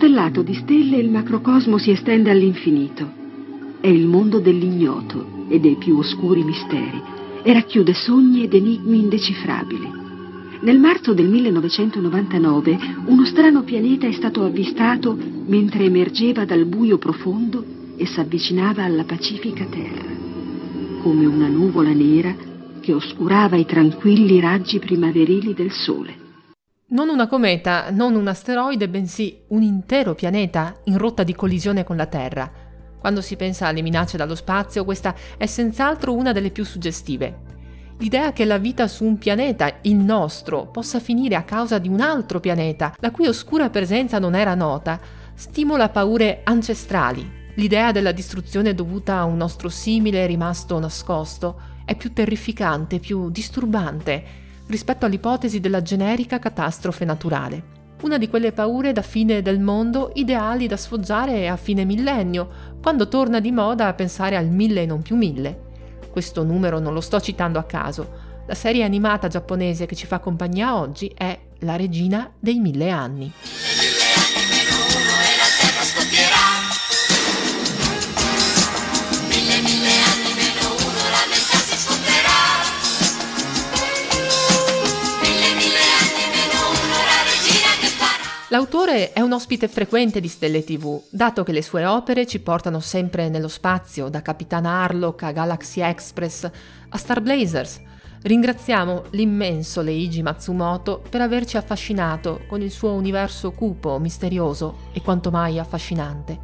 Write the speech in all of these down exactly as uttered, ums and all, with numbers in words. Costellato di stelle, il macrocosmo si estende all'infinito. È il mondo dell'ignoto e dei più oscuri misteri e racchiude sogni ed enigmi indecifrabili. Nel marzo del millenovecentonovantanove uno strano pianeta è stato avvistato mentre emergeva dal buio profondo e s'avvicinava alla pacifica Terra, come una nuvola nera che oscurava i tranquilli raggi primaverili del Sole. Non una cometa, non un asteroide, bensì un intero pianeta in rotta di collisione con la Terra. Quando si pensa alle minacce dallo spazio, questa è senz'altro una delle più suggestive. L'idea che la vita su un pianeta, il nostro, possa finire a causa di un altro pianeta, la cui oscura presenza non era nota, stimola paure ancestrali. L'idea della distruzione dovuta a un nostro simile rimasto nascosto è più terrificante, più disturbante rispetto all'ipotesi della generica catastrofe naturale. Una di quelle paure da fine del mondo ideali da sfoggiare a fine millennio, quando torna di moda a pensare al mille e non più mille. Questo numero non lo sto citando a caso. La serie animata giapponese che ci fa compagnia oggi è La regina dei mille anni. L'autore è un ospite frequente di Stelle tivù, dato che le sue opere ci portano sempre nello spazio, da Capitan Harlock a Galaxy Express a Star Blazers. Ringraziamo l'immenso Leiji Matsumoto per averci affascinato con il suo universo cupo, misterioso e quanto mai affascinante.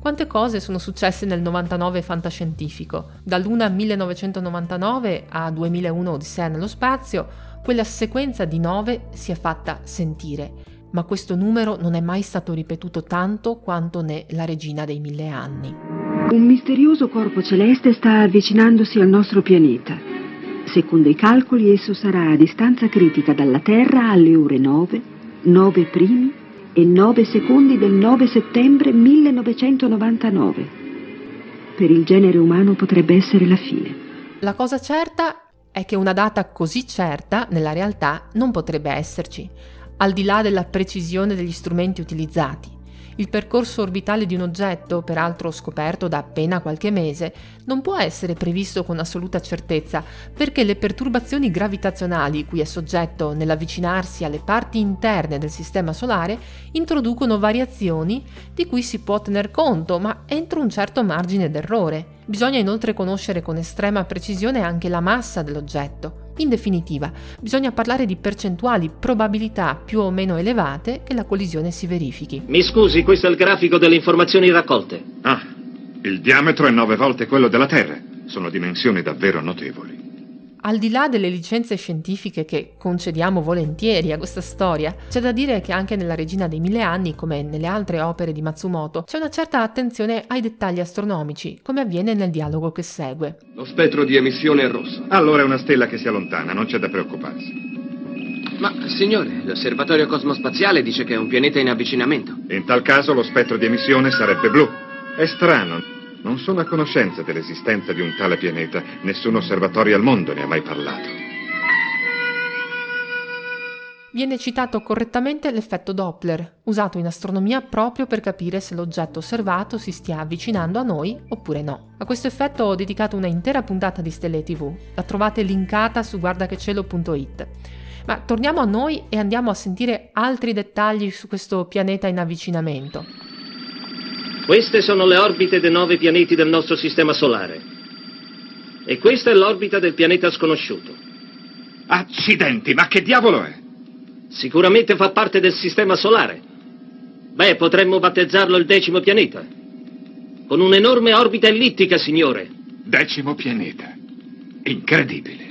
Quante cose sono successe nel novantanove fantascientifico? Dall'una millenovecentonovantanove a duemilauno Odissea nello spazio, quella sequenza di nove si è fatta sentire. Ma questo numero non è mai stato ripetuto tanto quanto ne La regina dei mille anni. Un misterioso corpo celeste sta avvicinandosi al nostro pianeta. Secondo i calcoli esso sarà a distanza critica dalla Terra alle ore nove, nove primi e nove secondi del nove settembre millenovecentonovantanove. Per il genere umano potrebbe essere la fine. La cosa certa è che una data così certa nella realtà non potrebbe esserci. Al di là della precisione degli strumenti utilizzati, il percorso orbitale di un oggetto, peraltro scoperto da appena qualche mese, non può essere previsto con assoluta certezza perché le perturbazioni gravitazionali cui è soggetto nell'avvicinarsi alle parti interne del sistema solare introducono variazioni di cui si può tener conto, ma entro un certo margine d'errore. Bisogna inoltre conoscere con estrema precisione anche la massa dell'oggetto. In definitiva, bisogna parlare di percentuali, probabilità più o meno elevate che la collisione si verifichi. Mi scusi, questo è il grafico delle informazioni raccolte. Ah, il diametro è nove volte quello della Terra. Sono dimensioni davvero notevoli. Al di là delle licenze scientifiche che concediamo volentieri a questa storia, c'è da dire che anche nella Regina dei Mille Anni, come nelle altre opere di Matsumoto, c'è una certa attenzione ai dettagli astronomici, come avviene nel dialogo che segue. Lo spettro di emissione è rosso. Allora è una stella che si allontana, non c'è da preoccuparsi. Ma, signore, l'osservatorio cosmospaziale dice che è un pianeta in avvicinamento. In tal caso lo spettro di emissione sarebbe blu. È strano. Non sono a conoscenza dell'esistenza di un tale pianeta. Nessun osservatorio al mondo ne ha mai parlato. Viene citato correttamente l'effetto Doppler, usato in astronomia proprio per capire se l'oggetto osservato si stia avvicinando a noi oppure no. A questo effetto ho dedicato una intera puntata di Stelle tivù. La trovate linkata su guarda che cielo punto it. Ma torniamo a noi e andiamo a sentire altri dettagli su questo pianeta in avvicinamento. Queste sono le orbite dei nove pianeti del nostro sistema solare. E questa è l'orbita del pianeta sconosciuto. Accidenti, ma che diavolo è? Sicuramente fa parte del sistema solare. Beh, potremmo battezzarlo il decimo pianeta. Con un'enorme orbita ellittica, signore. Decimo pianeta. Incredibile.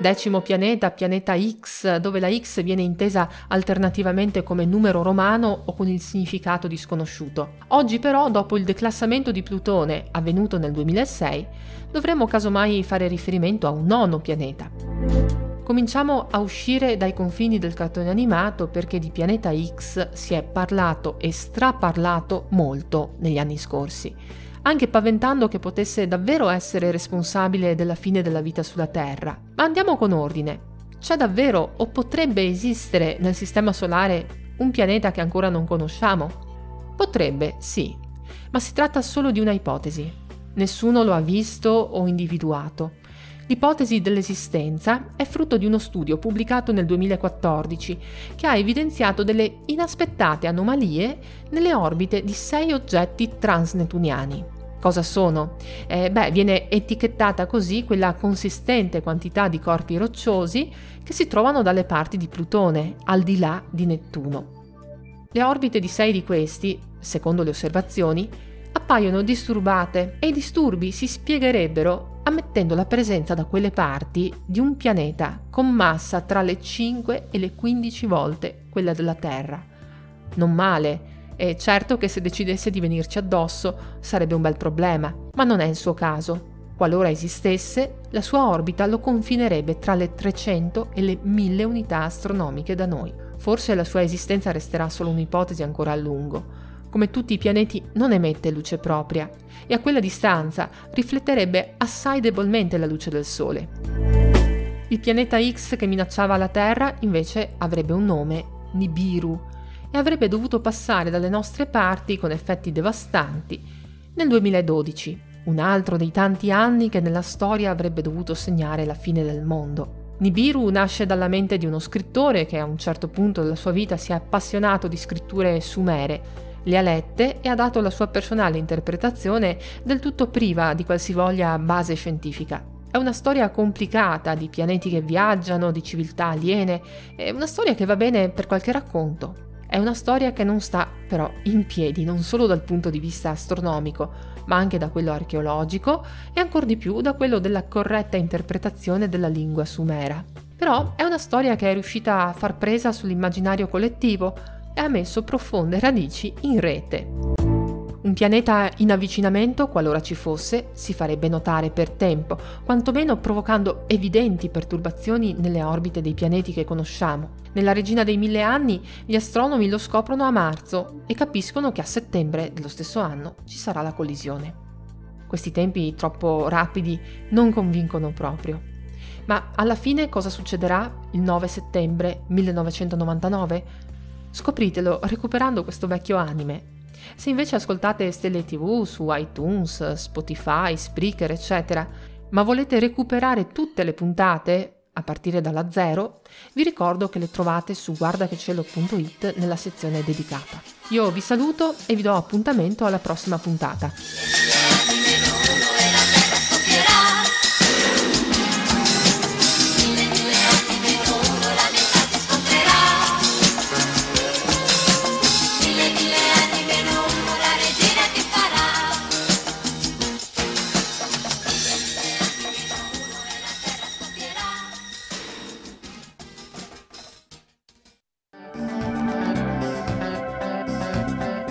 Decimo pianeta, pianeta X, dove la X viene intesa alternativamente come numero romano o con il significato di sconosciuto. Oggi però, dopo il declassamento di Plutone, avvenuto nel duemilasei, dovremmo casomai fare riferimento a un nono pianeta. Cominciamo a uscire dai confini del cartone animato, perché di pianeta X si è parlato e straparlato molto negli anni scorsi, anche paventando che potesse davvero essere responsabile della fine della vita sulla Terra. Ma andiamo con ordine. C'è davvero o potrebbe esistere nel sistema solare un pianeta che ancora non conosciamo? Potrebbe, sì, ma si tratta solo di una ipotesi. Nessuno lo ha visto o individuato. L'ipotesi dell'esistenza è frutto di uno studio pubblicato nel duemilaquattordici che ha evidenziato delle inaspettate anomalie nelle orbite di sei oggetti transnetuniani. Cosa sono? Eh, beh, viene etichettata così quella consistente quantità di corpi rocciosi che si trovano dalle parti di Plutone, al di là di Nettuno. Le orbite di sei di questi, secondo le osservazioni, appaiono disturbate e i disturbi si spiegherebbero ammettendo la presenza da quelle parti di un pianeta con massa tra le cinque e le quindici volte quella della Terra. Non male, è certo che se decidesse di venirci addosso sarebbe un bel problema, ma non è il suo caso. Qualora esistesse, la sua orbita lo confinerebbe tra le trecento e le mille unità astronomiche da noi. Forse la sua esistenza resterà solo un'ipotesi ancora a lungo. Come tutti i pianeti non emette luce propria e a quella distanza rifletterebbe assai debolmente la luce del Sole. Il pianeta X che minacciava la Terra invece avrebbe un nome, Nibiru, e avrebbe dovuto passare dalle nostre parti con effetti devastanti nel duemiladodici, un altro dei tanti anni che nella storia avrebbe dovuto segnare la fine del mondo. Nibiru nasce dalla mente di uno scrittore che a un certo punto della sua vita si è appassionato di scritture sumere. Le ha lette e ha dato la sua personale interpretazione del tutto priva di qualsivoglia base scientifica. È una storia complicata di pianeti che viaggiano, di civiltà aliene, è una storia che va bene per qualche racconto. È una storia che non sta però in piedi non solo dal punto di vista astronomico, ma anche da quello archeologico e ancor di più da quello della corretta interpretazione della lingua sumera. Però è una storia che è riuscita a far presa sull'immaginario collettivo, e ha messo profonde radici in rete. Un pianeta in avvicinamento, qualora ci fosse, si farebbe notare per tempo, quantomeno provocando evidenti perturbazioni nelle orbite dei pianeti che conosciamo. Nella regina dei mille anni gli astronomi lo scoprono a marzo e capiscono che a settembre dello stesso anno ci sarà la collisione. Questi tempi troppo rapidi non convincono proprio. Ma alla fine cosa succederà il nove settembre millenovecentonovantanove? Scopritelo recuperando questo vecchio anime. Se invece ascoltate Stelle tivù su iTunes, Spotify, Spreaker, eccetera, ma volete recuperare tutte le puntate, a partire dalla zero, vi ricordo che le trovate su guarda che cielo punto it nella sezione dedicata. Io vi saluto e vi do appuntamento alla prossima puntata.